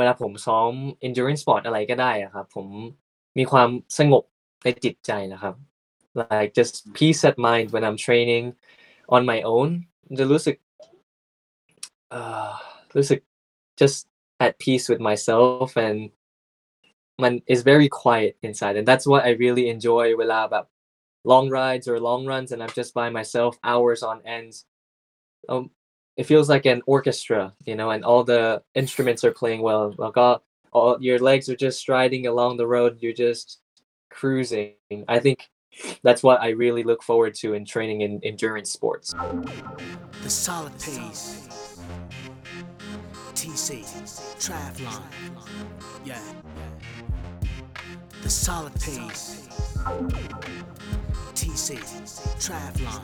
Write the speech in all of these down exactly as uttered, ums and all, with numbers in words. เวลาผมซ้อม endurance sport อะไรก็ได้อะครับผมมีความสงบในจิตใจนะครับ like just peace at mind when I'm training on my own จะรู้สึกเอ่อรู้สึก just at peace with myself andมัน is very quiet inside and that's what I really enjoy เวลาแบบ long rides or long runs and I'm just by myself hours on end um, it feels like an orchestra you know and all the instruments are playing well แล้วก็ all your legs are just striding along the road you're just cruising I think that's what I really look forward to in training in endurance sports the solid pace T C triathlon yeah the solid pace T C triathlon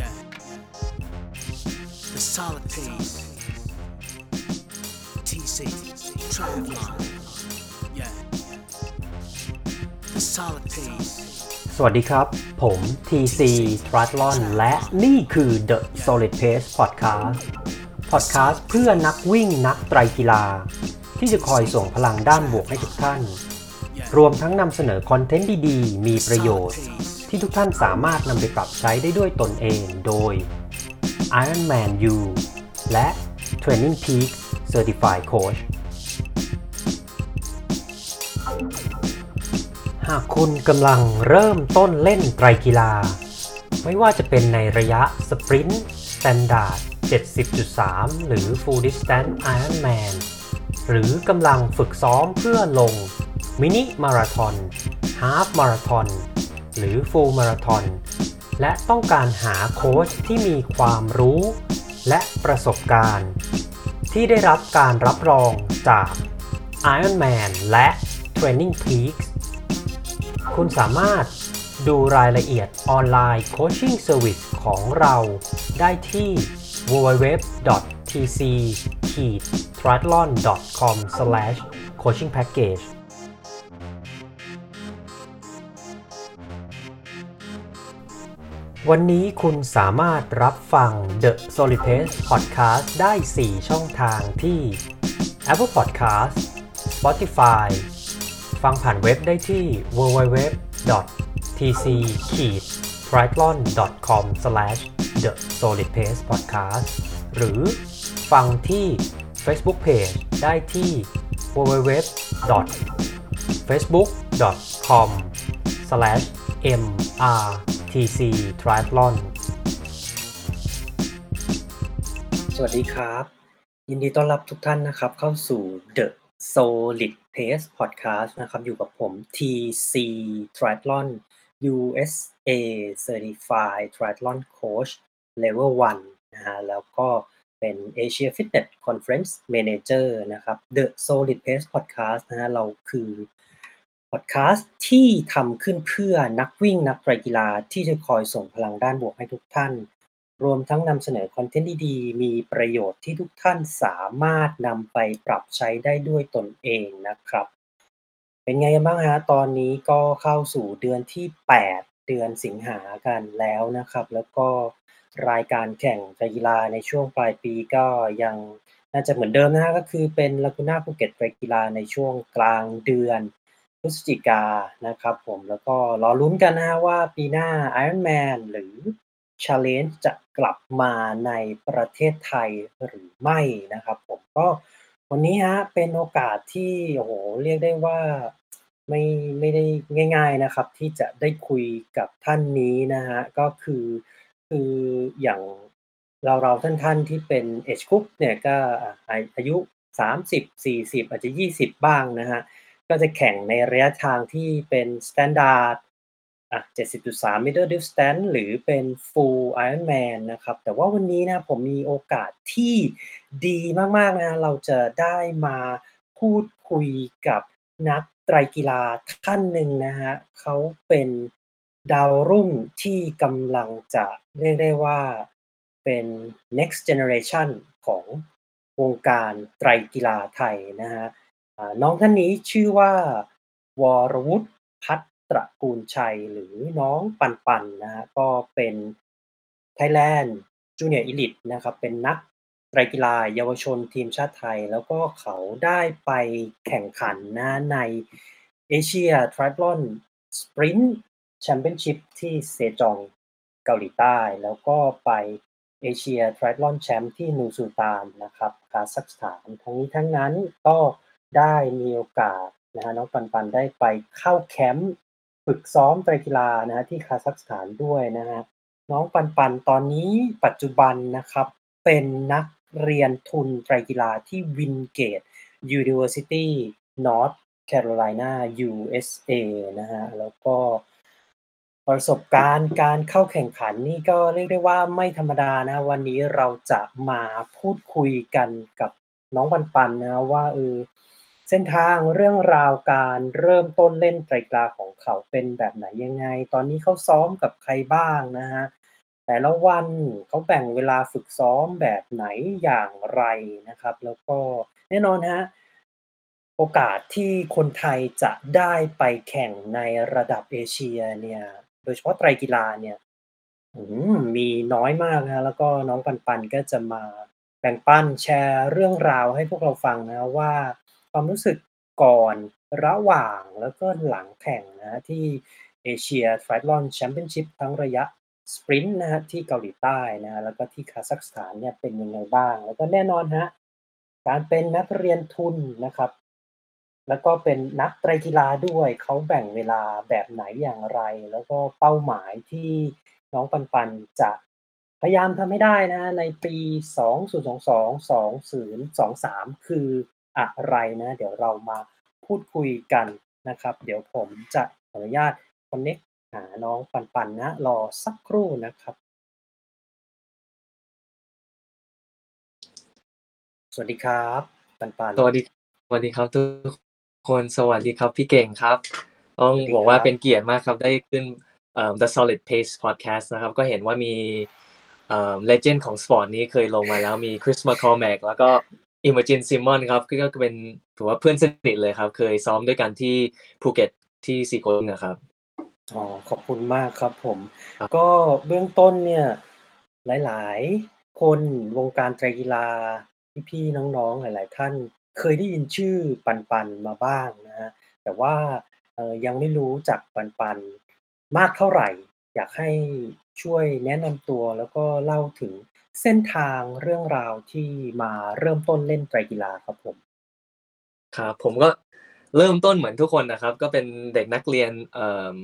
yeah the solid pace T C triathlon yeah the solid pace สวัสดีครับผม ที ซี Triathlon และนี่คือ The Solid Pace Podcastพอดคาสต์เพื่อนักวิ่งนักไตรกีฬาที่จะคอยส่งพลังด้านบวกให้ทุกท่านรวมทั้งนำเสนอคอนเทนต์ดีๆมีประโยชน์ที่ทุกท่านสามารถนำไปปรับใช้ได้ด้วยตนเองโดย Ironman U และ Training Peak Certified Coach หากคุณกำลังเริ่มต้นเล่นไตรกีฬาไม่ว่าจะเป็นในระยะสปรินต์สแตนดาร์ดเจ็ดสิบจุดสาม หรือ Full Distance Ironman หรือกำลังฝึกซ้อมเพื่อลงมินิมาราธอน Half Marathon หรือ Full Marathon และต้องการหาโค้ชที่มีความรู้และประสบการณ์ที่ได้รับการรับรองจาก Ironman และ Training Peaks คุณสามารถดูรายละเอียดออนไลน์โคชชิ่งเซอร์วิสของเราได้ที่ ดับเบิลยู ดับเบิลยู ดับเบิลยู ดอท ที ซี ไทรแอธลอน ดอท คอม สแลช โคชชิ่ง แพ็คเกจ วันนี้คุณสามารถรับฟัง The Solid Pace Podcast ได้ สี่ ช่องทางที่ Apple Podcast Spotify ฟังผ่านเว็บได้ที่ ดับเบิลยู ดับเบิลยู ดับเบิลยู ดอท ที ซี ไทรแอธลอน ดอท คอม สแลช เดอะ โซลิด เพซ พอดคาสต์ หรือฟังที่ Facebook Page ได้ที่ ดับเบิลยู ดับเบิลยู ดับเบิลยู ดอท เฟซบุ๊ก ดอท คอม สแลช เอ็ม อาร์ ที ซี ไทรแอธลอน สวัสดีครับยินดีต้อนรับทุกท่านนะครับเข้าสู่ The Solid Pace Podcast นะครับอยู่กับผม ที ซี Triathlon ยู เอส เอ Certified Triathlon Coach Level หนึ่งนะฮะแล้วก็เป็น Asia Fitness Conference Manager นะครับ The Solid Pace Podcast นะฮะเราคือพอดคาสต์ที่ทำขึ้นเพื่อนักวิ่งนักไตรกีฬาที่จะคอยส่งพลังด้านบวกให้ทุกท่านรวมทั้งนำเสนอคอนเทนต์ดีๆมีประโยชน์ที่ทุกท่านสามารถนำไปปรับใช้ได้ด้วยตนเองนะครับเป็นไงกันบ้างฮะตอนนี้ก็เข้าสู่เดือนที่แปดเดือนสิงหากันแล้วนะครับแล้วก็รายการแข่งกีฬาในช่วงปลายปีก็ยังน่าจะเหมือนเดิมนะฮะก็คือเป็นลากูน่าภูเก็ตกีฬาในช่วงกลางเดือนพฤศจิกายนนะครับผมแล้วก็รอลุ้นกันนะฮะว่าปีหน้า Ironman หรือchallenge จะกลับมาในประเทศไทยหรือไม่นะครับผมก็วันนี้ฮะเป็นโอกาสที่โอ้โหเรียกได้ว่าไม่ไม่ได้ง่ายๆนะครับที่จะได้คุยกับท่านนี้นะฮะก็คือคืออย่างเราๆท่านๆที่เป็น Age Group เนี่ยก็อายุสามสิบ สี่สิบอาจจะยี่สิบบ้างนะฮะก็จะแข่งในระยะทางที่เป็น standardอ่ะ เจ็ดสิบจุดสาม meter distance หรือเป็น full Ironman นะครับแต่ว่าวันนี้นะผมมีโอกาสที่ดีมากๆนะเราจะได้มาพูดคุยกับนักไตรกีฬาท่านหนึ่งนะฮะเขาเป็นดาวรุ่งที่กำลังจะเรียกได้ว่าเป็น next generation ของวงการไตรกีฬาไทยนะฮะน้องท่านนี้ชื่อว่าวรวุฒิพัฒน์ตระกูลชัยหรือน้องปันปันนะฮะก็เป็น Thailand Junior Elite นะครับเป็นนัก ไตรกีฬาเยาวชนทีมชาติไทย แล้วก็เขาได้ไปแข่งขันนะใน Asia Triathlon Sprint Championship ที่เซจองเกาหลีใต้ แล้วก็ไป Asia Triathlon Champ ที่นูซุลตานนะครับคาซัคสถานทั้งนี้ทั้งนั้นก็ได้มีโอกาสนะฮะน้องปันปันได้ไปเข้าแคมป์ฝึกซ้อมไตรกีฬานะฮะที่คาซัคสถานด้วยนะฮะน้องปันปันตอนนี้ปัจจุบันนะครับเป็นนักเรียนทุนไตรกีฬาที่วินเกต University North Carolina ยู เอส เอ นะฮะแล้วก็ประสบการณ์การเข้าแข่งขันนี่ก็เรียกได้ว่าไม่ธรรมดานะวันนี้เราจะมาพูดคุยกันกับน้องปันปันนะว่าเออเส้นทางเรื่องราวการเริ่มต้นเล่นไตรกีฬาของเขาเป็นแบบไหนยังไงตอนนี้เขาซ้อมกับใครบ้างนะฮะแต่ละวันเขาแบ่งเวลาฝึกซ้อมแบบไหนอย่างไรนะครับแล้วก็แน่นอนฮะโอกาสที่คนไทยจะได้ไปแข่งในระดับเอเชียเนี่ยโดยเฉพาะไตรกีฬาเนี่ยมีน้อยมากนะแล้วก็น้องปันปันก็จะมาแบ่งปันแชร์เรื่องราวให้พวกเราฟังนะว่าความรู้สึกก่อนระหว่างแล้วก็หลังแข่งนะที่เอเชียไตรแอธลอนแชมเปี้ยนชิพทั้งระยะสปรินต์นะฮะที่เกาหลีใต้นะแล้วก็ที่คาซัคสถานเนี่ยเป็นยังไงบ้างแล้วก็แน่นอนฮะการเป็นนักเรียนทุนนะครับแล้วก็เป็นนักไตรกีฬาด้วยเขาแบ่งเวลาแบบไหนอย่างไรแล้วก็เป้าหมายที่น้องปันปันจะพยายามทำให้ได้นะในปีสองพันยี่สิบสอง สองพันยี่สิบสามคืออะไรนะเดี๋ยวเรามาพูดคุยกันนะครับเดี๋ยวผมจะขออนุญาตคอนเนคหาน้องปันปันนะรอสักครู่นะครับสวัสดีครับปันปันสวัสดีสวัสดีครับทุกคนสวัสดีครับพี่เก่งครับต้องบอกว่าเป็นเกียรติมากครับได้ขึ้นเอ่อ The Solid Pace Podcast นะครับก็เห็นว่ามีเอ่อ Legend ของสปอร์ตนี้เคยลงมาแล้วมีคริส มาคอแมกแล้วก็Imogen Simon ครับก็เป็นถือว่าเพื่อนสนิทเลยครับเคยซ้อมด้วยกันที่ภูเก็ตที่ซีโก้นะครับอ๋อขอบคุณมากครับผมก็เบื้องต้นเนี่ยหลายๆคนวงการไตรกีฬาพี่ๆน้องๆหลายๆท่านเคยได้ยินชื่อปันปันมาบ้างนะฮะแต่ว่าเอ่อยังไม่รู้จักปันปันมากเท่าไหร่อยากให้ช่วยแนะนำตัวแล้วก็เล่าถึงเส้นทางเรื่องราวที่มาเริ่มต้นเล่นไตรกีฬาครับผมครับผมก็เริ่มต้นเหมือนทุกคนนะครับก็เป็นเด็กนักเรียนเอ่อ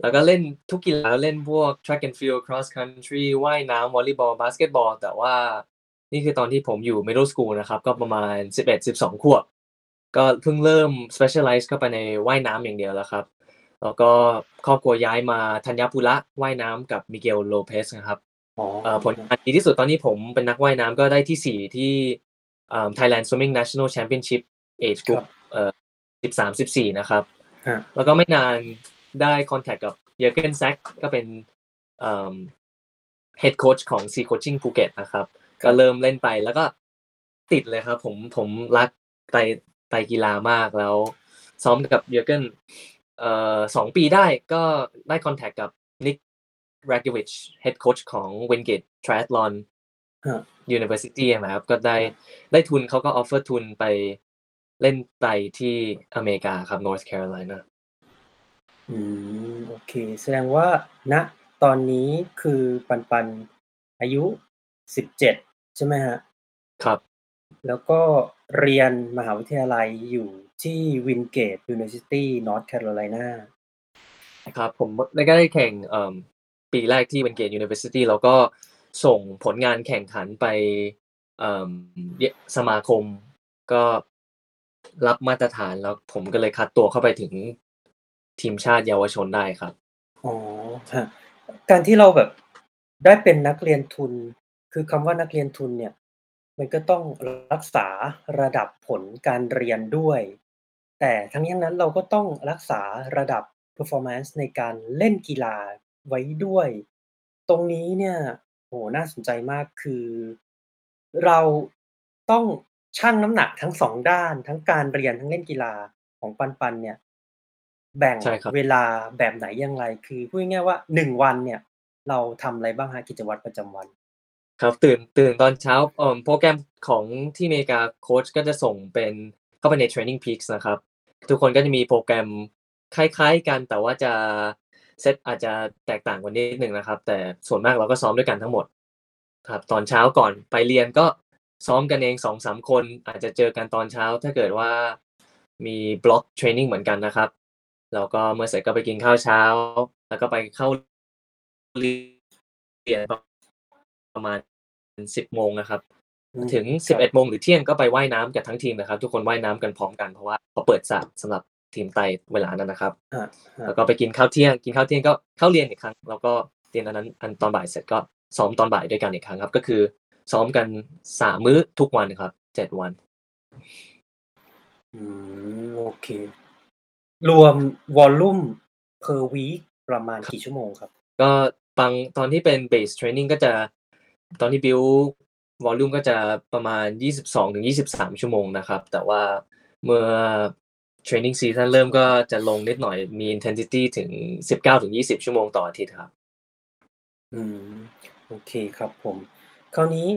แล้วก็เล่นทุกกีฬาเล่นพวก track and field cross country ว่ายน้ำวอลเลย์บอลบาสเกตบอลแต่ว่านี่คือตอนที่ผมอยู่ middle school นะครับก็ประมาณสิบเอ็ด สิบสองขวบก็เพิ่งเริ่ม specialize เข้าไปในว่ายน้ำอย่างเดียวแล้วครับแล้วก็ครอบครัวย้ายมาธัญปุระว่ายน้ำกับมิเกลโลเปสนะครับผลงานดีที่สุดตอนนี้ผมเป็นนักว่ายน้ำก็ได้ที่สี่ที่ Thailand Swimming National Championship Age Group เอ่อสิบสาม สิบสี่นะครับแล้วก็ไม่นานได้คอนแทคกับ Jürgen Sack ก็เป็นเอ่อ Head Coach ของ ซี Coaching Phuket นะครับก็เริ่มเล่นไปแล้วก็ติดเลยครับผมผมรักไตรไตรกีฬามากแล้วซ้อมกับ Jürgen เอ่อสองปีได้ก็ได้คอนแทคกับ Nick Rakiewicz head coach ของ Wingate Triathlon University นะครับก็ได้ได้ทุนเขาก็ออฟเฟอร์ทุนไปเล่นไตรที่อเมริกาครับ North Carolina อืมโอเคแสดงว่าณตอนนี้คือปันปันอายุสิบเจ็ดใช่ไหมฮะครับแล้วก็เรียนมหาวิทยาลัยอยู่ที่ Wingate University North Carolina ครับผมก็ได้แข่งเอ่อปีแรกที่ Wingate University แล้วก็ส่งผลงานแข่งขันไปเอ่อสมาคมก็รับมาตรฐานแล้วผมก็เลยคัดตัวเข้าไปถึงทีมชาติเยาวชนได้ครับอ๋อฮะการที่เราแบบได้เป็นนักเรียนทุนคือคำว่านักเรียนทุนเนี่ยมันก็ต้องรักษาระดับผลการเรียนด้วยแต่ทั้งนี้นั้นเราก็ต้องรักษาระดับ performance ในการเล่นกีฬาไว้ด้วยตรงนี้เนี่ยโหน่าสนใจมากคือเราต้องชั่งน้ำหนักทั้งสองด้านทั้งการเรียนทั้งเล่นกีฬาของปันปันเนี่ยแบ่งเวลาแบบไหนอย่างไรคือพูดง่ายๆว่าหนึ่งวันเนี่ยเราทำอะไรบ้างฮะกิจวัตรประจำวัน ครับ ตื่น ตื่นตอนเช้า เอ่อ โปรแกรมของที่อเมริกา โคชก็จะส่งเป็น เข้าไปใน Training Peaks นะครับ ทุกคนก็จะมีโปรแกรมคล้าย ๆ กัน แต่ว่าจะ เซตอาจจะแตกต่างกันนิดหนึ่งนะครับ แต่ส่วนมากเราก็ซ้อมด้วยกันทั้งหมด ครับ ตอนเช้าก่อนไปเรียน ก็ซ้อมกันเอง สองสาม คน อาจจะเจอกันตอนเช้า ถ้าเกิดว่ามีบล็อกเทรนนิงเหมือนกันนะครับ แล้วก็เมื่อเสร็จก็ไปกินข้าวเช้า แล้วก็ไปเข้า เรียน ประมาณ สิบ โมงนะครับ อืม ถึง คสิบรัเอบ ็ด โมง หรือเที่ยง ก็ไปว่ายน้ำกับทั้งทีมนะครับ ทุกคนว่ายน้ำกันพร้อมกัน เพราะว่าเขาเปิดสระสำหรับทีมไตเวลานั้นนะครับ ครับ ครัแล้บ วก็ไปกินข้าวเที่ยง กินข้าวเที่ยงก็เข้าเรียนอีกครั้ง แล้วก็เรียนอันนั้น อันตอนบ่ายเสร็จ ก็ซ้อมตอนบ่ายด้วยกันอีกครั้งครับ ก็คือซ้อมกัน สาม มื้อทุกวันครับ เจ็ด วัน อืม โอเค รวม volume per week ประมาณครับ กี่ชั่วโมงครับ? ก็ฟัง ตอนที่เป็น Base Training ก็จะ ตอนที่บิลด์ Volume ก็จะประมาณ ยี่สิบสอง ถึง ยี่สิบสาม ชั่วโมงนะครับ แต่ว่าเมื่อ Training Season เริ่ม ก็จะลงนิดหน่อย มี Intensity ถึง สิบเก้า ถึง ยี่สิบ ชั่วโมงต่ออาทิตย์ครับ อืม โอเคครับผม คราวนี้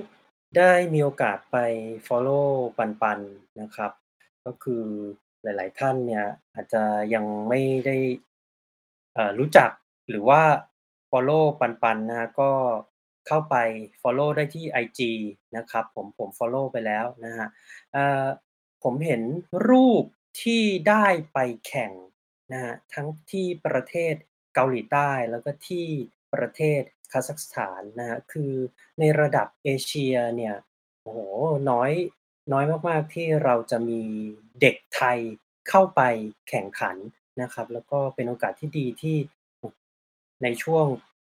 ได้มีโอกาสไปฟอลโลว์ปัน ๆ นะครับ ก็คือหลาย ๆ ท่านเนี่ยอาจจะยังไม่ได้ เอ่อ รู้จัก หรือว่าฟอลโลว์ปัน ๆ นะครับ ก็เข้าไปฟอลโลว์ได้ที่ไอจีนะครับผม ผมฟอลโลว์ไปแล้วนะครับ เอ่อ ผมเห็นรูปที่ได้ไปแข่งนะครับ ทั้งที่ประเทศเกาหลีใต้ แล้วก็ที่ประเทศคาซัคสถานนะครับ คือในระดับเอเชียเนี่ย โอ้โฮ น้อย น้อยมาก ๆ ที่เราจะมีเด็กไทยเข้าไปแข่งขันนะครับ แล้วก็เป็นโอกาสที่ดีที่ ในช่วง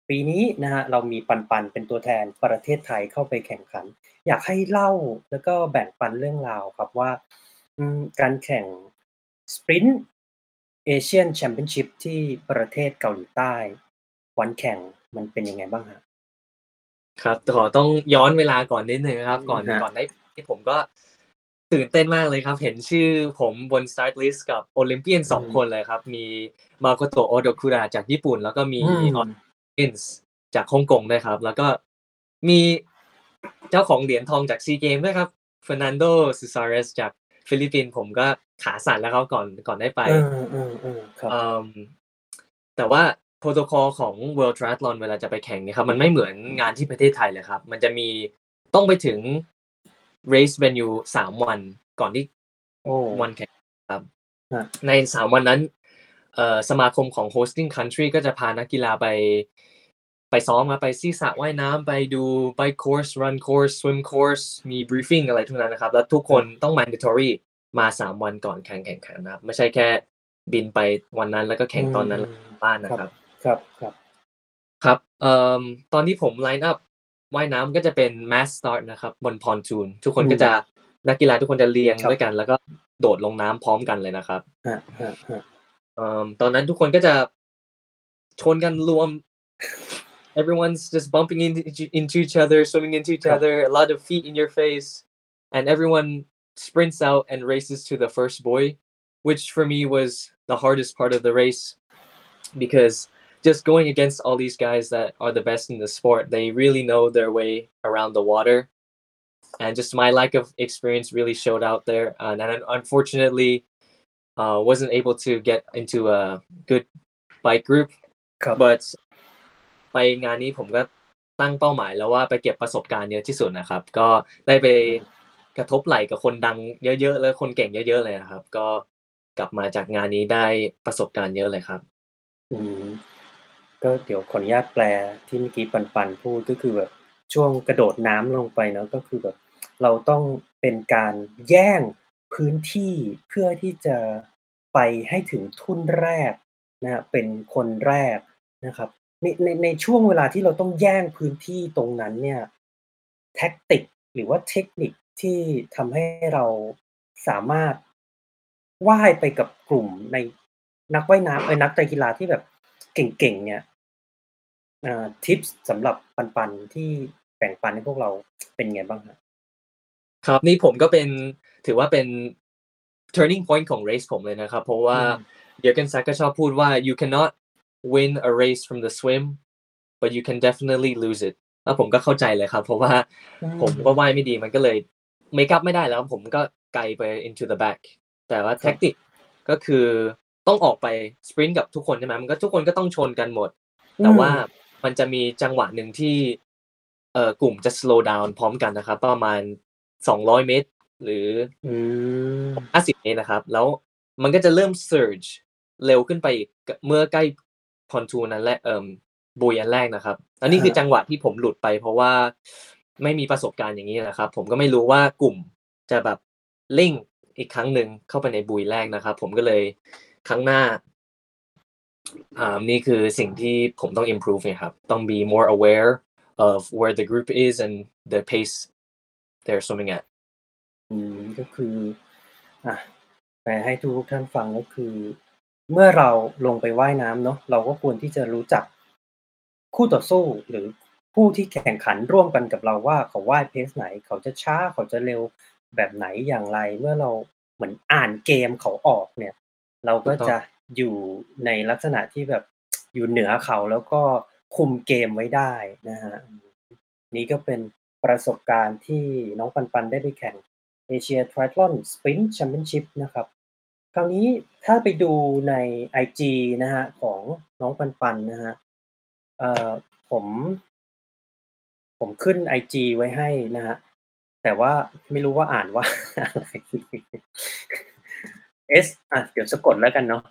ปีนี้นะครับ เรามีปัน ๆ เป็นตัวแทนประเทศไทยเข้าไปแข่งขัน อยากให้เล่า แล้วก็แบ่งปันเรื่องราวครับว่า อืม การแข่ง Sprint Asian Championship ที่ประเทศเกาหลีใต้ วันแข่งมันเป็นยังไงบ้างครับ? ครับ ขอต้องย้อนเวลาก่อนนิดหนึ่งนะครับ ก่อน ครับ ก่อนได้ ที่ผมก็ตื่นเต้นมากเลยครับ เห็นชื่อผมบน Start List กับ Olympian อืสอง คม นเลยครับ มี Makoto Odokura จากญี่ปุ่น แล้วก็มี อืAun ม Prince จากฮ่องกงด้วยครับ แล้วก็มี เจ้าของเหรียญทองจาก SEA Games ด้วยครับ Fernando Suarez จากฟิลิปปินส์ ผมก็ขาสั่นแล้วครับ ก่อน ก่อนได้ไป เออ ๆ ๆ ครัเอบ ่อ แต่ว่า โพรโทคอล ของ World Triathlon เวลาจะไปแข่งเนี่ยครับ มันไม่เหมือนงานที่ประเทศไทยเลยครับ มันจะมี ต้องไปถึง Race Venue สาม วัน ก่อนที่ โอ้ วันแข่งครับ ครับ ใน สาม วันนั้น เอ่อ สมาคมของ Hosting Country ก็จะพานักกีฬาไป ไปซ้อมครับ ไปที่สระว่ายน้ำ ไปดู Bike Course Run Course Swim Course มี Briefing อะไรทุกนั้นนะครับ แล้วทุกคครันบ ต้อง mandatory มา สาม วันก่อนแข่ง แข่งขันนะครับ ไม่ใช่แค่บินไปวันนั้น แล้วก็แขอื่งตอนนั้น ม แล้วกลับบ้านคนะรับ ครับ ครับ ๆ ครับ เอ่อ ตอนที่ผม ไลน์อัป ว่ายน้ำก็จะเป็น Mass Start นะครับ บน Pontoon ทุกคอืนก็ม จะ นักกีฬาทุกคนจะเรียงครัด้บ วยกัน แล้วก็โดดลงน้ำพร้อมกันเลยนะครับ ครับ ๆ ๆ เอ่อ ตอนนั้นทุกคนก็จะ ชนกันรวม Everyone's just bumping into each into each other, swimming into each ครับ other, a lot of feet in your face, and everyone sprints out and races to the first buoy, which for me was the hardest part of the race because just going against all these guys that are the best in the sport, they really know their way around the water. And just my lack of experience really showed out there. And then unfortunately, uh, wasn't able to get into a good bike group, ครับ but ไปงานนี้ผมก็ตั้งเป้าหมายแล้วว่าไปเก็บประสบการณ์เยอะที่สุดนะครับ ก็ได้ไปอืม กระทบไหล่กับคนดังเยอะ ๆ และคนเก่งเยอะ ๆ เลยนะครับ ก็กลับมาจากงานนี้ได้ประสบการณ์เยอะเลยครับ อืม ก็เดี๋ยวขออนุญาตแปลที่เมื่อกี้ปัน ๆ พูด ก็คือแบบช่วงกระโดดน้ำลงไปเนาะ ก็คือแบบเราต้องเป็นการแย่งพื้นที่เพื่อที่จะไปให้ถึงทุ่นแรกนะครับ เป็นคนแรกนะครับ ใน ใน ในช่วงเวลาที่เราต้องแย่งพื้นที่ตรงนั้นเนี่ย แท็กติก หรือว่าเทคนิคที่ทำให้เราสามารถว่ายไปกับกลุ่มใน นักว่ายน้ำ เอ๊ย นักไตรกีฬาที่แบบเก่ง ๆ เนี่ย เอ่อ ทิปส์สำหรับปัน ๆ ที่แบ่งปันให้พวกเรา เป็นไงบ้างครับ? ครับ นี่ผมก็เป็น ถือว่าเป็น turning point ของ race ผมเลยนะครับ เพราะว่อืา ม Jürgen Stark ก็ชอบพูดว่า "You cannot win a race from the swim, but you can definitely lose it." แล้วผมก็เข้าใจเลยครับเพราะว่าผมก็ว่ายไม่ดีมันก็เลยเมคอัพไม่ได้แล้วผมก็ไกลไป into the back แต่ว่าแทคติกก็คือต้องออกไปสปรินต์กับทุกคนใช่ไหมมันก็ทุกคนก็ต้องชนกันหมดแต่ว่ามันจะมีจังหวะหนึ่งที่เอ่อกลุ่มจะ slow down พร้อมกันนะครับประมาณสองร้อยเมตรหรืออืมห้าสิบเมตรนะครับแล้วมันก็จะเริ่ม surge เร็วขึ้นไปอีกเมื่อใกล้คอนทูรนั้นและเอ่อบุยอันแรกนะครับอันนี้คือจังหวะที่ผมหลุดไปเพราะว่าไม่มีประสบการณ์อย่างนี้นะครับผมก็ไม่รู้ว่ากลุ่มจะแบบเร่งอีกครั้งนึงเข้าไปในบุยแรกนะครับผมก็เลยครั้งหน้าอ่านี่คือสิ่งที่ผมต้อง improve นะครับต้อง be more aware of where the group is and the pace they're swimming at อืมก็คืออ่ะแปลให้ทุกท่านฟังก็คือเมื่อเราลงไปว่ายน้ำเนาะเราก็ควรที่จะรู้จักคู่ต่อสู้หรือผู้ที่แข่งขันร่วมกันกับเราว่าเขาว่ายเพสไหนเขาจะช้าเขาจะเร็วแบบไหนอย่างไรเมื่อเราเหมือนอ่านเกมเขาออกเนี่ยเราก็จะอยู่ในลักษณะที่แบบอยู่เหนือเขาแล้วก็คุมเกมไว้ได้นะฮะนี่ก็เป็นประสบการณ์ที่น้องปันปันได้ไปแข่ง Asia Triathlon Sprint Championship นะครับคราวนี้ถ้าไปดูใน ไอ จี นะฮะของน้องปันปันนะฮะเอ่อผมผมขึ้น ไอ จี ไว้ให้นะฮะแต่ว่าไม่รู้ว่าอ่านว่าอะไร S อ่ะเดี๋ยวสะกดแล้วกันเนาะ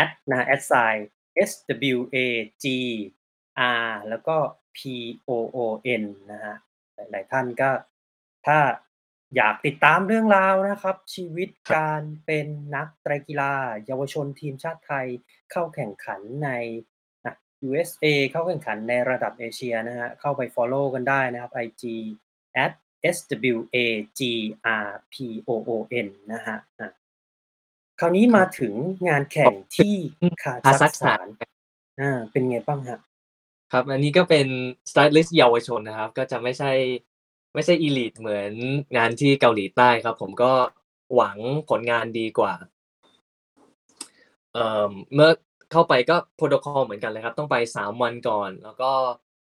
at นะ at sign s w a g r แล้วก็ p o o n นะฮะหลายๆท่านก็ถ้าอยากติดตามเรื่องราวนะครับชีวิตการเป็นนักไตรกีฬาเยาวชนทีมชาติไทยเข้าแข่งขันในอ่ะ ยู เอส เอ เข้าแข่งขันในระดับเอเชียนะฮะเข้าไป follow กันได้นะครับ ไอ จี แอท เอส ดับเบิลยู เอ จี อาร์ พี โอ โอ เอ็น นะฮะคราวนี้มาถึงงานแข่งที่คาซัคสถานอ่าเป็นไงบ้างฮะครับอันนี้ก็เป็น start list เยาวชนนะครับก็จะไม่ใช่ไม่ใช่ elite เหมือนงานที่เกาหลีใต้ครับผมก็หวังผลงานดีกว่าเอ่อเมื่อเข้าไปก็โปรโตคอลเหมือนกันเลยครับต้องไปสามวันก่อนแล้วก็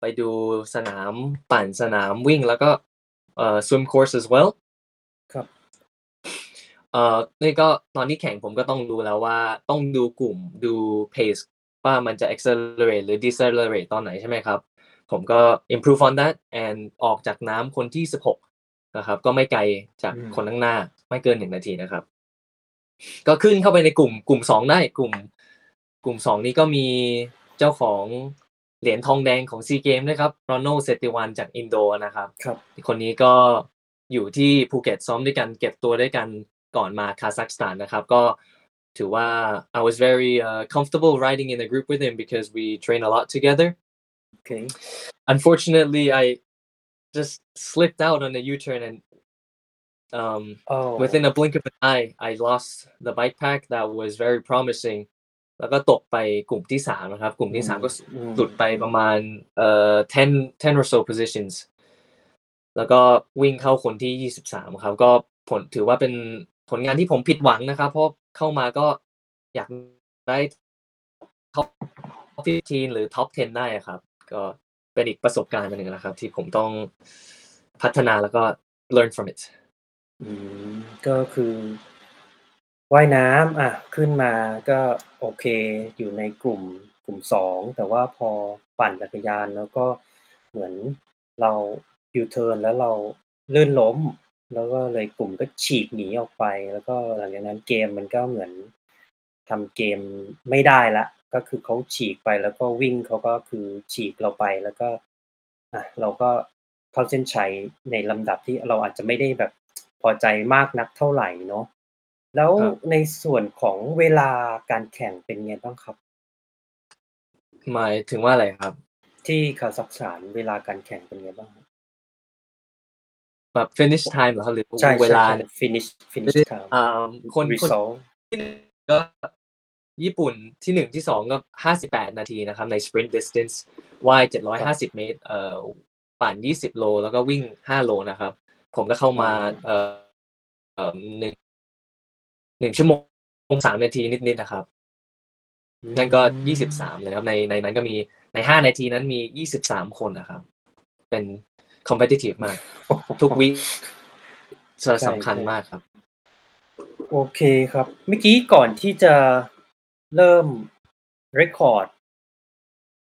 ไปดูสนามปั่นสนามวิ่งแล้วก็เอ่อ swim course as well ครับเอ่อนี่ก็ตอนที่แข่งผมก็ต้องรู้แล้วว่าต้องดูกลุ่มดู pace ว่ามันจะ accelerate หรือ decelerate ตอนไหนใช่ไหมครับผมก็ improve on that and ออกจากน้ำคนที่สิบหกนะครับก็ไม่ไกลจากคนข้างหน้าไม่เกินหนึ่งนาทีนะครับก็ขึ้นเข้าไปในกลุ่มกลุ่มสองได้กลุ่มกลุ่มสองนี้ก็มีเจ้าของเหรียญทองแดงของ ซี Games ด้วยครับ Ronald Setiawan จากอินโดนะครับครับคนนี้ก็อยู่ที่ภูเก็ตซ้อมด้วยกันเก็บตัวด้วยกันก่อนมาคาซัคสถานนะครับก็ถือว่า I was very uh, comfortable riding in a group with him because we train a lot together Okay. Unfortunately, I just slipped out on a U-turn and um, oh. within a blink of an eye, I lost the bike pack that was very promising. แล้วก็ตกไปกลุ่มที่สามนะครับกลุ่มที่สามก็หลุดไปประมาณเอ่อสิบ สิบ or so positions แล้วก็วิ่งเข้าคนที่ยี่สิบสามครับก็ผลถือว่าเป็นผลงานที่ผมผิดหวังนะครับเพราะเข้ามาก็อยากได้ท็อปสิบห้าหรือท็อปสิบได้ครับก็เป็นอีกประสบการณ์นึงนะครับที่ผมต้องพัฒนาแล้วก็ learn from it อืมก็คือว่ายน้ำอ่ะขึ้นมาก็โอเคอยู่ในกลุ่มกลุ่มสองแต่ว่าพอปั่นจักรยานแล้วก็เหมือนเรายูเทิร์นแล้วเราลื่นล้มแล้วก็เลยกลุ่มก็ฉีกหนีออกไปแล้วก็หลังจากนั้นเกมมันก็เหมือนทำเกมไม่ได้ละก็คือเขาฉีกไปแล้วก็วิ่งเขาก็คือฉีกเราไปแล้วก็อ่ะเราก็เข้าเส้นชัยในลำดับที่เราอาจจะไม่ได้แบบพอใจมากนักเท่าไหร่เนาะแล้วในส่วนของเวลาการแข่งเป็นไงบ้างครับหมายถึงว่าอะไรครับที่คาซัคสถานเวลาการแข่งเป็นไงบ้างแบบ finish time เหรอหรือเวลา finish finish time อ่าคนคนก็ญี่ปุ่นที่หนึ่งที่สองก็ห้าสิบแปดนาทีนะครับใน sprint distance ว่ายเจ็ดร้อยห้าสิบเมตรเอ่อปั่นยี่สิบโลแล้วก็วิ่งห้าโลนะครับผมก็เข้ามาเอ่อเอ่อหนึ่ง หนึ่งชั่วโมงสามนาทีนิดๆนะครับนั่นก็ยี่สิบสามเลยครับในในนั้นก็มีในห้านาทีนั้นมียี่สิบสามคนนะครับ เป็น competitive มากทุกวีคสำคัญมากครับโอเคครับเมื่อกี้ก่อนที่จะเริ่ม record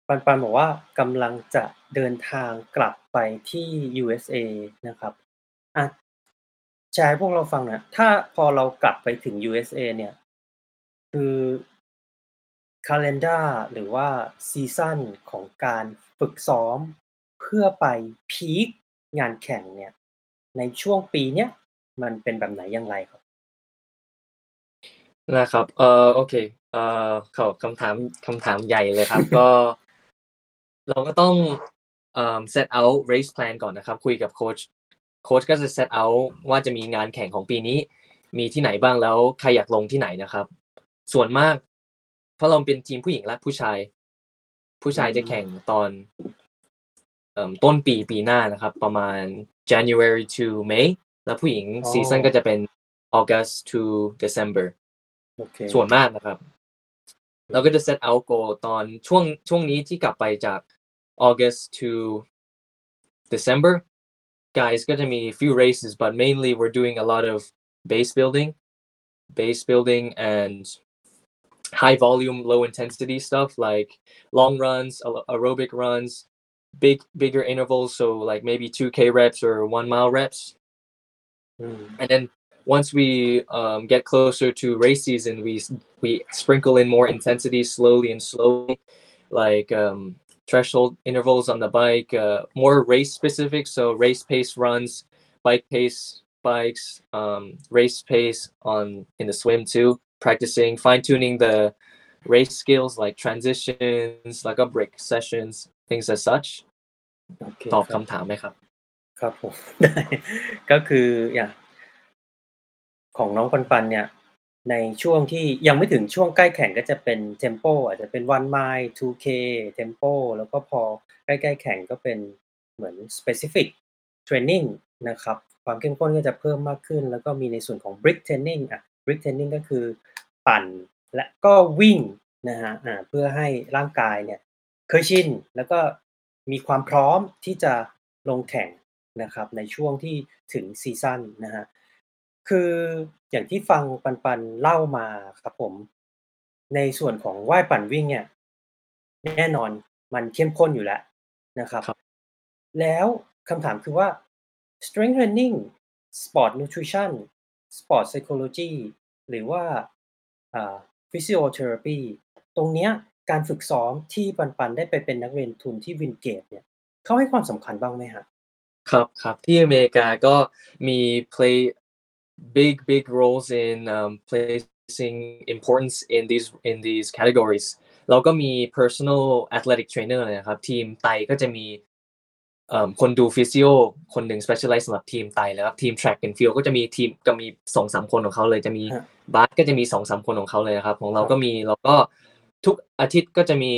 ปันปันบอกว่ากำลังจะเดินทางกลับไปที่ ยู เอส เอ นะครับอ่ะแชร์ให้พวกเราฟังนะถ้าพอเรากลับไปถึง ยู เอส เอ เนี่ยคือ calendar หรือว่าซีซั่นของการฝึกซ้อมเพื่อไปพีคงานแข่งเนี่ยในช่วงปีเนี้ยมันเป็นแบบไหนอย่างไรครับนะครับเอ่อโอเคเอ่อขอคำถามคำถามใหญ่เลยครับก็เราก็ต้องเอ่อ set out race plan ก่อนนะครับคุยกับโค้ชโค้ชก็จะ set out ว่าจะมีงานแข่งของปีนี้มีที่ไหนบ้างแล้วใครอยากลงที่ไหนนะครับส่วนมากเพราะเราเป็นทีมผู้หญิงและผู้ชายผู้ชายจะแข่งตอนเอ่อต้นปีปีหน้านะครับประมาณ January to May แล้วผู้หญิงซีซั่นก็จะเป็น August to December Okay. ส่วนมากนะครับเราก็จะ set out goal ตอนช่วงช่วงนี้ที่กลับไปจาก August to December guys ก็จะมี few races but mainly we're doing a lot of base building base building and high volume low intensity stuff like long runs aerobic runs big bigger intervals so like maybe two K reps or one mile reps mm. and then once we um, get closer to race season, we we sprinkle in more intensity slowly and slowly, like um, threshold intervals on the bike, uh, more race specific. So race pace runs, bike pace bikes, um, race pace on in the swim too. Practicing, fine tuning the race skills like transitions, like up break sessions, things as such. Okay. ตอบคำถามไหมครับครับผมได้ก็คืออย่างของน้องปันปันเนี่ยในช่วงที่ยังไม่ถึงช่วงใกล้แข่งก็จะเป็นเทมโปอาจจะเป็นวันไมล์ ทู เค เทมโปแล้วก็พอใกล้ๆแข่งก็เป็นเหมือน specific training นะครับความเข้มข้นก็จะเพิ่มมากขึ้นแล้วก็มีในส่วนของ brick training อ่ะ brick training ก็คือปั่นและก็วิ่งนะฮะอ่าเพื่อให้ร่างกายเนี่ยเคยชินแล้วก็มีความพร้อมที่จะลงแข่งนะครับในช่วงที่ถึงซีซั่นนะฮะคืออย่างที่ฟังปันปันเล่ามาครับผมในส่วนของว่ายปั่นวิ่งเนี่ยแน่นอนมันเข้มข้นอยู่แล้วนะครับแล้วคำถามคือว่า strength training sport nutrition sport psychology หรือว่า physiotherapy ตรงเนี้ยการฝึกซ้อมที่ปันปันได้ไปเป็นนักเรียนทุนที่วินเกตเนี่ยเขาให้ความสำคัญบ้างไหมฮะครับครับที่อเมริกาก็มี play big big roles in um, placing importance in these in these categories เราก็มี personal athletic trainer นะครับทีมไตก็จะมีเอ่อคนดูฟิสิโอคนหนึ่ง specialize สำหรับทีมไตแล้วครับทีม track and field ก็จะมีทีมก็มี สองถึงสาม คนของเขาเลยจะมีบาสก็จะมี สองถึงสาม คนของเขาเลยนะครับของเราก็มีเราก็ทุกอาทิตย์ก็จะมี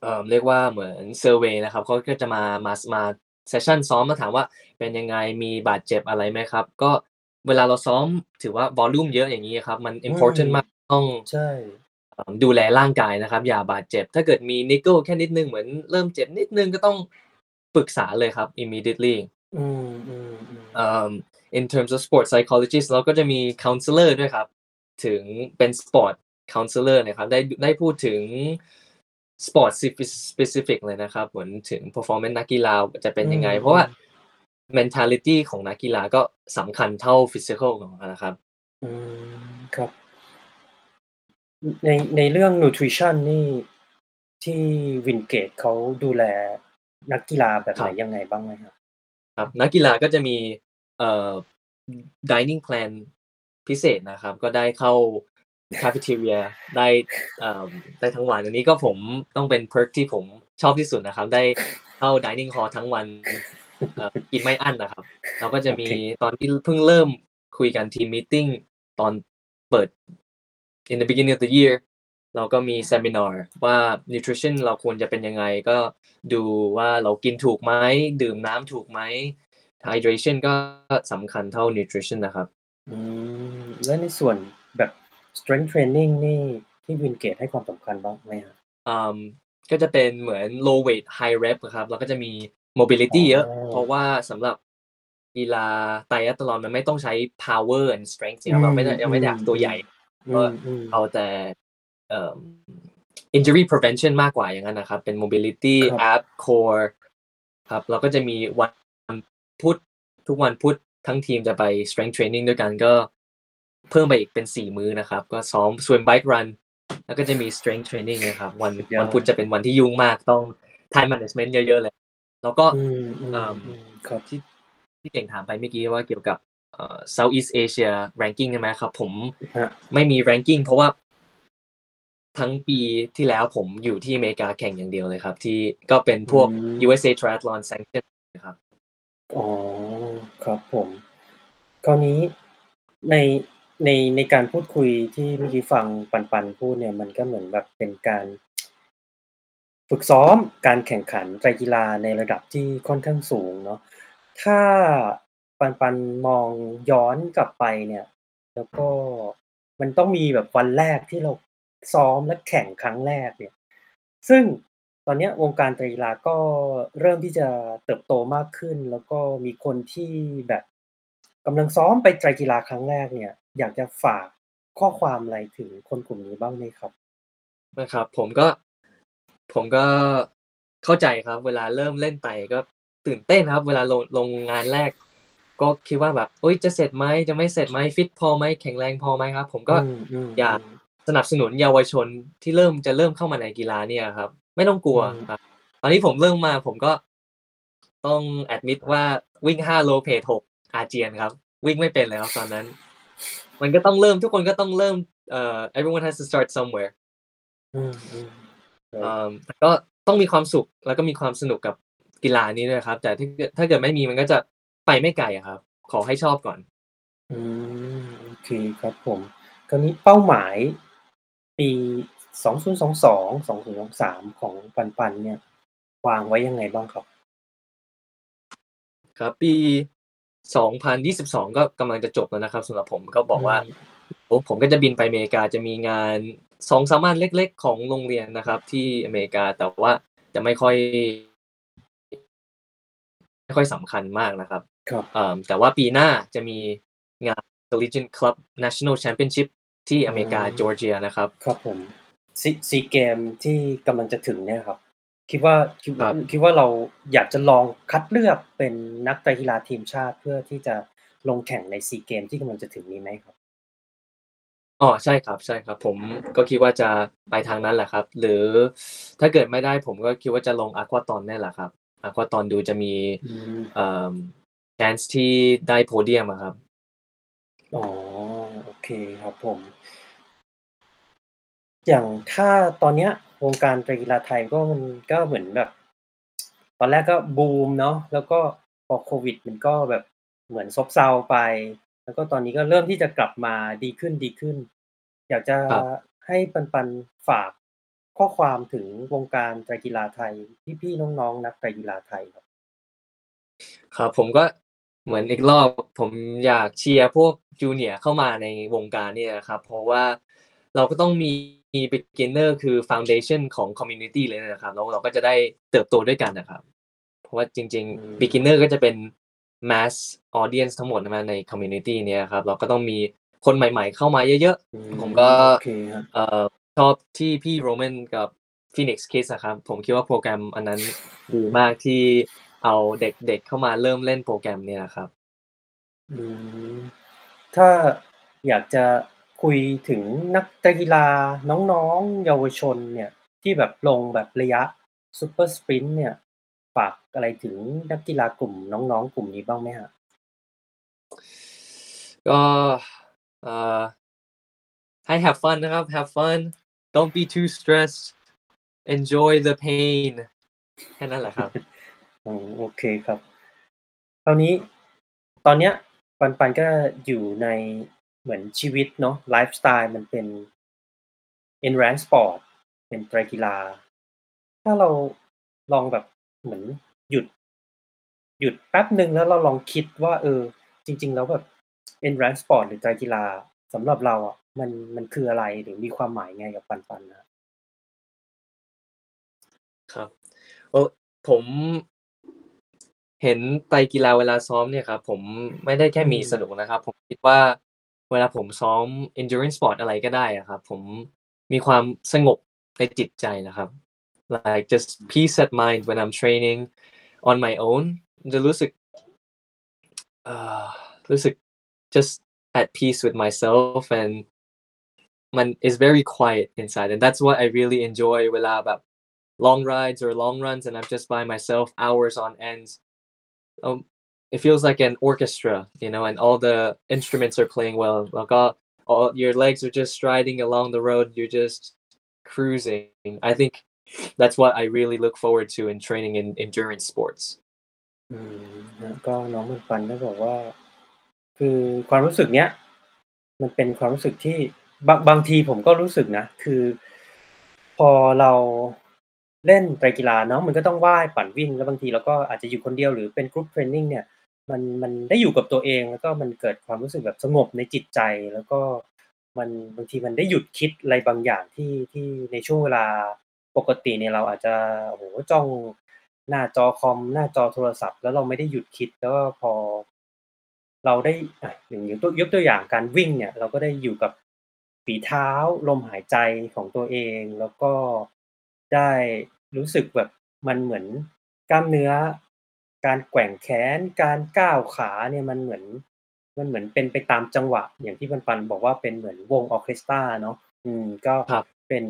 เอ่อเรียกว่าเหมือน survey นะครับเขาก็จะมามามาเซสชั่นซ้อมมาถามว่าเป็นยังไงมีบาดเจ็บอะไรไหมครับก็เวลาเราซ้อมถือว่าวอลลุ่มเยอะอย่างนี้ครับมัน important มากต้องใช่ดูแลร่างกายนะครับอย่าบาดเจ็บถ้าเกิดมีนิกเกิลแค่นิดนึงเหมือนเริ่มเจ็บนิดนึงก็ต้องปรึกษาเลยครับ immediately อืมอืมอืม in terms of sport psychologist เราก็จะมี counselor ด้วยครับถึงเป็น sport counselor นะครับได้ได้พูดถึง sport specific เลยนะครับเหมือนถึง performance นักกีฬาจะเป็นยังไงเพราะว่าmentality ของนักกีฬาก็สำคัญเท่า physical ของเขานะครับอืมครับในในเรื่อง nutrition นี่ที่วินเกตเขาดูแลนักกีฬาแบบไหนยังไงบ้างมั้ยครับครับนักกีฬาก็จะมีเอ่อ dining plan พิเศษนะครับก็ได้เข้า cafeteria ได้เอ่อได้ทั้งวันอันนี้ก็ผมต้องเป็น perk ที่ผมชอบที่สุดนะครับได้เข้า dining hall ทั้งวันกินไม่อั้นนะครับเราก็จะมีตอนที่เพิ่งเริ่มคุยกันทีมมีตติ้งตอนเปิด in the beginning of the year เราก็มีเซมินาร์ว่า nutrition เราควรจะเป็นยังไงก็ดูว่าเรากินถูกไหมดื่มน้ำถูกไหม hydration ก็สำคัญเท่า nutrition นะครับอืมแล้วในส่วนแบบ strength training นี่ที่วินเกตให้ความสำคัญบ้างไหมครับอืมก็จะเป็นเหมือน low weight high rep ครับเราก็จะมี mobility เยอะเพราะว่าสำหรับกีฬาไตรอัธลอนมันไม่ต้องใช้ power and strength เราไม่ได้ไม่ได้อยากตัวใหญ่ก็เอาแต่เอ่อ injury prevention มากกว่าอย่างนั้นนะครับเป็น mobility ab core ครับเราก็จะมีวันพุธทุกวันพุธทั้งทีมจะไป strength training ด้วยกันก็เพิ่มไปอีกเป็นสี่มื้อนะครับก็ซ้อม swim bike run แล้วก็จะมี strength training นะครับวันวันพุธจะเป็นวันที่ยุ่งมากต้อง time management เยอะๆเลยแล้วก็ครับที่ที่เก่งถามไปเมื่อกี้ว่าเกี่ยวกับเอ่อ Southeast Asia ranking ใช่ไหมครับผมไม่มี ranking เพราะว่าทั้งปีที่แล้วผมอยู่ที่อเมริกาแข่งอย่างเดียวเลยครับที่ก็เป็นพวก ยู เอส เอ Triathlon Sanction นะครับอ๋อครับผมคราวนี้ในในในการพูดคุยที่เมื่อกี้ฟังปันปันพูดเนี่ยมันก็เหมือนแบบเป็นการฝึกซ้อมการแข่งขันไตรกีฬาในระดับที่ค่อนข้างสูงเนาะถ้าปันปันมองย้อนกลับไปเนี่ยแล้วก็มันต้องมีแบบวันแรกที่เราซ้อมและแข่งครั้งแรกเนี่ยซึ่งตอนนี้วงการไตรกีฬาก็เริ่มที่จะเติบโตมากขึ้นแล้วก็มีคนที่แบบกำลังซ้อมไปไตรกีฬาครั้งแรกเนี่ยอยากจะฝากข้อความอะไรถึงคนกลุ่มนี้บ้างไหมครับนะครับผมก็ผมก็เข้าใจครับเวลาเริ่มเล่นไตรก็ตื่นเต้นครับเวลาลงลงงานแรกก็คิดว่าแบบโอ๊ยจะเสร็จไหมจะไม่เสร็จไหมฟิตพอไหมแข็งแรงพอไหมครับผมก็อยากสนับสนุนเยาวชนที่เริ่มจะเริ่มเข้ามาในกีฬาเนี่ยครับไม่ต้องกลัวครับตอนนี้ผมเริ่มมาผมก็ต้องแอดมิดว่าวิ่งห้าโลเพจหกอาเจียนครับวิ่งไม่เป็นเลยครับตอนนั้นมันก็ต้องเริ่มทุกคนก็ต้องเริ่มเอ่อ everyone has to start somewhere อืมเอ่อก็ต้องมีความสุขแล้วก็มีความสนุกกับกีฬานี้ด้วยครับแต่ถ้าถ้าเกิดไม่มีมันก็จะไปไม่ไกลอ่ะครับขอให้ชอบก่อนอืมโอเคครับผมคราวนี้เป้าหมายปีสองพันยี่สิบสอง สองพันยี่สิบสามของปันปันเนี่ยวางไว้ยังไงบ้างครับครับปีสองพันยี่สิบสองก็กำลังจะจบแล้วนะครับสำหรับผมก็บอกว่าโอ้ผมก็จะบินไปอเมริกาจะมีงาน สองสาม วันเล็กๆของโรงเรียนนะครับที่อเมริกาแต่ว่าจะไม่ค่อยไม่ค่อยสำคัญมากนะครับครับเอ่อแต่ว่าปีหน้าจะมีงาน Collegiate Club National Championship ที่อเมริกาจอร์เจียนะครับครับผมซีเกมที่กำลังจะถึงเนี่ยครับคิดว่าคิดคิดว่าเราอยากจะลองคัดเลือกเป็นนักไตรกีฬาทีมชาติเพื่อที่จะลงแข่งในซีเกมที่กำลังจะถึงนี้ไหมครับอ๋อใช่ครับใช่ครับผมก็คิดว่าจะไปทางนั้นแหละครับหรือถ้าเกิดไม่ได้ผมก็คิดว่าจะลงอะควาตอนนี่แหละครับอะควาตอนดูจะมีเอ่อ chance ที่ได้โพเดียมครับอ๋อโอเคครับผมอย่างถ้าตอนเนี้ยวงการกีฬาไทยก็มันก็เหมือนแบบตอนแรกก็บูมเนาะแล้วก็พอโควิดมันก็แบบเหมือนซบเซาไปแล้วก็ตอนนี้ก็เริ่มที่จะกลับมาดีขึ้นดีขึ้นอยากจะให้ปันปันฝากข้อความถึงวงการกีฬาไทยพี่ๆน้องๆนักกีฬาไทยครับครับผมก็เหมือนอีกรอบผมอยากเชียร์พวกจูเนียร์เข้ามาในวงการเนี่ยครับเพราะว่าเราก็ต้องมีbeginner คือ foundation ของ community เลยนะครับแล้วเราก็จะได้เติบโตด้วยกันนะครับเพราะว่าจริงๆ beginner ก็จะเป็น mass audience ทั้งหมดนะใน community เนี้ยครับเราก็ต้องมีคนใหม่ๆเข้ามาเยอะๆผมก็เอ่อชอบที่พี่ Roman กับ Phoenix Kids อ่ะครับผมคิดว่าโปรแกรมอันนั้นดีมากที่เอาเด็กๆเข้ามาเริ่มเล่นโปรแกรมเนี้ยครับอืมถ้าอยากจะคุยถึงนักกีฬาน้องๆเยาวชนเนี่ยที่แบบลงแบบระยะซุปเปอร์สปรินต์เนี่ยฝากอะไรถึงนักกีฬากลุ่มน้องๆกลุ่มนี้บ้างไหมฮะก็เอ่อให้ have fun นะครับ have fun don't be too stressed enjoy the pain แค่นั้นแหละครับอืมโอเคครับคราวนี้ตอนเนี้ยปันๆก็อยู่ในเหมือนชีวิตเนาะไลฟ์สไตล์มันเป็น endurance sport เป็นไตรกีฬาถ้าเราลองแบบเหมือนหยุดหยุดแป๊บนึงแล้วเราลองคิดว่าเออจริงๆแล้วแบบ endurance sport หรือไตรกีฬาสำหรับเราอ่ะมันมันคืออะไรหรือมีความหมายไงกับปันปันนะครับโอ้ผม เห็นไปกีฬาเวลาซ้อมเนี่ยครับ ผมไม่ได้แค่อืมีสม นุกนะครับ ผมคิดว่าเวลาผมซ้อม endurance sport อะไรก็ได้อะครับ ผมมีความสงบในจิตใจนะครับ like just peace at mind when I'm training on my own จะรู้สึก เอ่อ รู้สึก just at peace with myself and มัน is very quiet inside and that's what I really enjoy เวลาแบบ long rides or long runs and I'm just by myself hours on end um, it feels like an orchestra you know and all the instruments are playing well แล้วก็ all your legs are just striding along the road you're just cruising I think that's what I really look forward to in training in endurance sports อืมแล้วก็น้องมันปันก็บอกว่า คือความรู้สึกเนี้ย มันเป็นความรู้สึกที่บางบางทีผมก็รู้สึกนะ คือพอเราเล่นไตรกีฬาเนาะมันก็ต้องว่ายปั่นวิ่งแล้วบางทีเราก็อาจจะอยู่คนเดียวหรือเป็นกรุ๊ปเทรนนิ่งเนี่ยมันมันได้อยู่กับตัวเอง แล้วก็มันเกิดความรู้สึกแบบสงบในจิตใจ แล้วก็มันบางทีมันได้หยุดคิดอะไรบางอย่างที่ที่ในช่วงเวลาปกติเนี่ยเราอาจจะโอ้โหจ้องหน้าจอคอมหน้าจอโทรศัพท์ แล้วเราไม่ได้หยุดคิดแล้วก็พอ เราได้อ่ะอย่างยกตัวยกตัวอย่างการวิ่งเนี่ยเราก็ได้อยู่กับฝีเท้าลมหายใจของตัวเอง แล้วก็ได้รู้สึกแบบมันเหมือนกล้ามเนื้อ การแกว่งแขน การก้าวขาเนี่ยมันเหมือนมันเหมือนเป็นไปตามจังหวะ อย่างที่ปันปันบอกว่าเป็นเหมือนวงออร์เคสตราเนาะอืมก็ครับ เป็น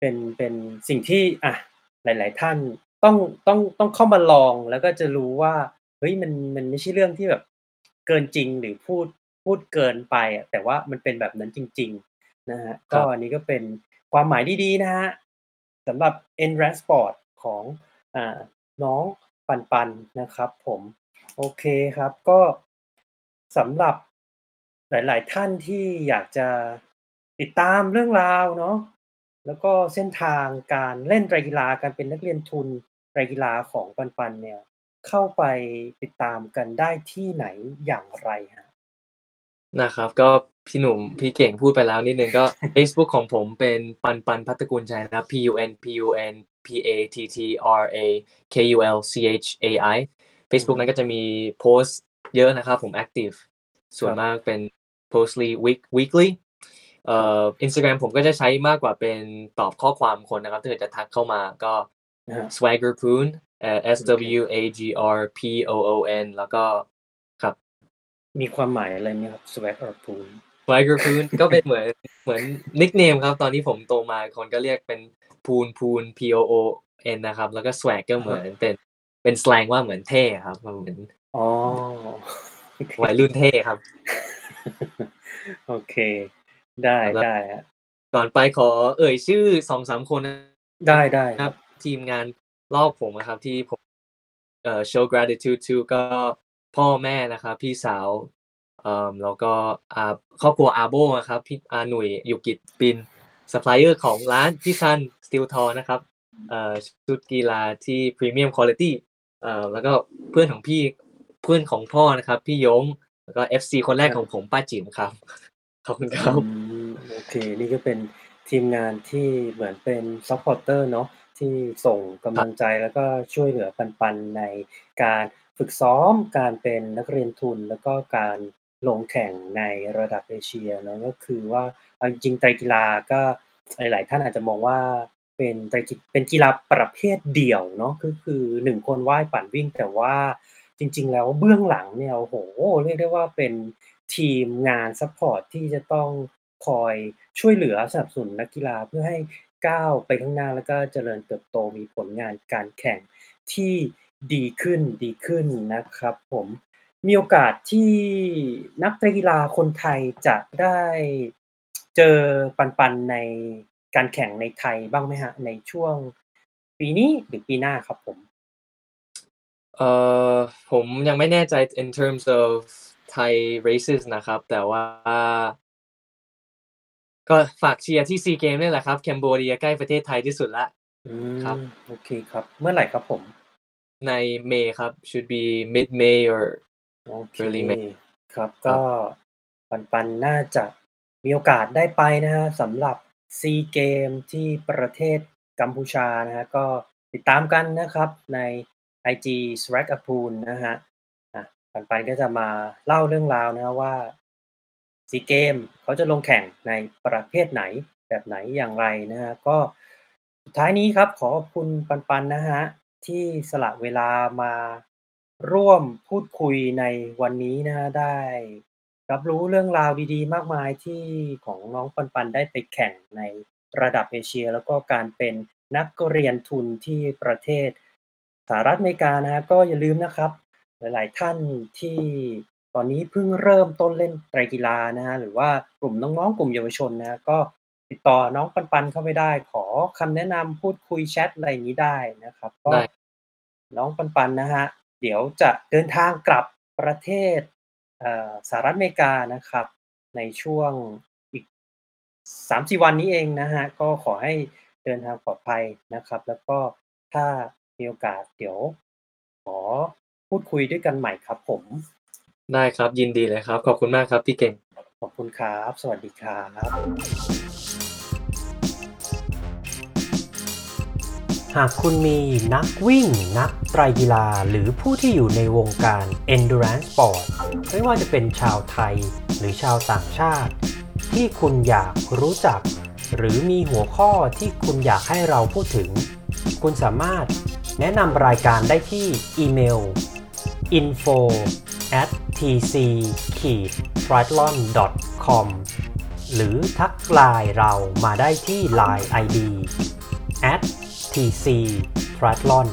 เป็นเป็นสิ่งที่อ่ะหลาย ๆ ท่านต้องต้องต้องเข้ามาลองแล้วก็จะรู้ว่าเฮ้ยมันมันไม่ใช่เรื่องที่แบบเกินจริงหรือพูดพูดเกินไปอะแต่ว่ามันเป็นแบบนั้นจริง ๆ นะฮะคก็รับ อันนี้ก็เป็นความหมายดี ๆ นะฮะสำหรับ e n d r a n Sport ของอ่าน้องปันปันนะครับผมโอเคครับก็สำหรับหลาย ๆ ท่านที่อยากจะติดตามเรื่องราวเนาะแล้วก็เส้นทางการเล่นไตรกีฬาการเป็นนักเรียนทุนไตรกีฬาของปันปันเนี่ยเข้าไปติดตามกันได้ที่ไหนอย่างไรฮะ นะครับก็พี่หนุ่มพี่เก่งพูดไปแล้วนิดนึงก็ Facebook ของผมเป็นปันปันพัฒกุลชัยนะครับ พี ยู เอ็น พี ยู เอ็น P A T T R A K U L C H A I อื Facebook นั้นมก็จะมีโพสต์เยอะนะครับผม Active คส่วรันบมากเป็น Postly Week Weekly เอ่ครับอ Instagram ผมก็จะใช้มากกว่าเป็นตอบข้อความคนนะครับ ถ้าเกิดจะทักเข้ามาก็ นะฮะ swaggerpoon เอ่อ S โอ เค W A G R P O O N แล้วก็ครับ มีความหมายอะไรไหมครับ swag or pool ไวเกอร์พูนก็เป็นเหมือนเหมือนนิกเนมครับตอนที่ผมโตมาคนก็เรียกเป็นพูนพูน พี โอ โอ เอ็น นะครับ แล้วก็ swag ก็อ่าเหมืฮะอนเป็นเป็นสแลงว่าเหมือนเท่ครับมันเหมือนอ๋อโอเค วัยรุ่นเท่ครับโอเค ได้ครับแล้วได้ฮะก่อนไปขอเอ่ยชื่อสองสามคนนะได้ได้คครัรับบ ทีมงานรอบผมนะครับ ที่ผมเอ่อ show gratitude to ก็พ่อแม่นะครับ พี่สาวเอ่อแล้วก็อาครอบครัวอาโบนะครับ พี่อาหนุ่ยยูกิจปินซัพพลายเออร์ของร้านพี่ซันสติลทอนะครับเอ่อชุดกีฬาที่พรีเมียมคุณภาพเอ่อแล้วก็เพื่อนของพี่เพื่อนของพ่อนะครับ พี่ยงแล้วก็ เอฟ ซี คนแรกอ่า ของผมป้าจิ๋มครับ ขอบคุณคอืรับ มโอเค นี่ก็เป็นทีมงานที่เหมือนเป็นซัพพอร์ตเตอร์เนาะที่ส่งคกำรัลับงใจแล้วก็ช่วยเหลือปันๆในการฝึกซ้อมการเป็นนักเรียนทุน แล้วก็การลงแข่งในระดับเอเชียเนาะก็คือว่าเอาจริงๆไตรกีฬาก็หลายๆท่านอาจจะมองว่าเป็นไตรกีเป็นกีฬาประเภทเดี่ยวเนาะก็คือหนึ่งคนว่ายปั่นวิ่งแต่ว่าจริง ๆ แล้วเบื้องหลังเนี่ยโอ้โหเรียกได้ว่าเป็น ทีมงานซัพพอร์ตที่จะต้องคอยช่วยเหลือสนับสนุนนักกีฬาเพื่อให้ก้าวไปข้างหน้าแล้วก็เจริญเติบโตมีผลงานการแข่งที่ดีขึ้นดีขึ้นนะครับผมมีโอกาสที่นักกีฬาคนไทยจะได้เจอปันๆในการแข่งในไทยบ้างไหมฮะในช่วงปีนี้หรือปีหน้าครับผม เอ่อผมยังไม่แน่ใจ in terms of Thai races นะครับ แต่ว่าก็ฝากเชียร์ที่ซีเกมนี่แหละครับแคนเบเรียใกล้ประเทศไทยที่สุดละอืครับ มโอเคครับ เมื่อไหร่ครับผม ในเมย์ครับ should be mid May or โอเค early May ครับครัก็บ ปันปันน่าจะมีโอกาสได้ไปนะฮะสำหรับซีเกมที่ประเทศกัมพูชานะฮะก็ติดตามกันนะครับใน ไอ จี s r a g a p o o n นะฮะอ่ะปันปันก็จะมาเล่าเรื่องราวนะฮะว่าซีเกมเขาจะลงแข่งในประเภทไหนแบบไหนอย่างไรนะฮะก็สุดท้ายนี้ครับขอขอบคุณปันปันนะฮะที่สละเวลามาร่วมพูดคุยในวันนี้นะฮะได้รับรู้เรื่องราวดีๆมากมายที่ของน้องปันปันได้ไปแข่งในระดับเอเชียแล้วก็การเป็นนักเรียนทุนที่ประเทศสหรัฐอเมริกานะฮะก็อย่าลืมนะครับหลายๆท่านที่ตอนนี้เพิ่งเริ่มต้นเล่นไตรกีฬานะฮะหรือว่ากลุ่มน้องๆกลุ่มเยาวชนนะก็ติดต่อน้องปันปันเข้าไปได้ขอคำแนะนำพูดคุยแชทอะไรอย่างนี้ได้นะครับก็น้องปันปันนะฮะเดี๋ยวจะเดินทางกลับประเทศสหรัฐอเมริกานะครับในช่วงอีก สามถึงสี่ วันนี้เองนะฮะก็ขอให้เดินทางปลอดภัยนะครับแล้วก็ถ้ามีโอกาสเดี๋ยวขอพูดคุยด้วยกันใหม่ครับผมได้ครับยินดีเลยครับขอบคุณมากครับพี่เก่งขอบคุณครับสวัสดีครับหากคุณมีนักวิ่งนักไตรกีฬาหรือผู้ที่อยู่ในวงการ Endurance Sport ไม่ว่าจะเป็นชาวไทยหรือชาวต่างชาติที่คุณอยากรู้จักหรือมีหัวข้อที่คุณอยากให้เราพูดถึงคุณสามารถแนะนำรายการได้ที่อีเมล อินโฟ แอท ที ซี ไทรแอธลอน ดอท คอม หรือทักไลน์เรามาได้ที่ ไลน์ ไอ ดี แอท ที ซี ไทรแอธลอน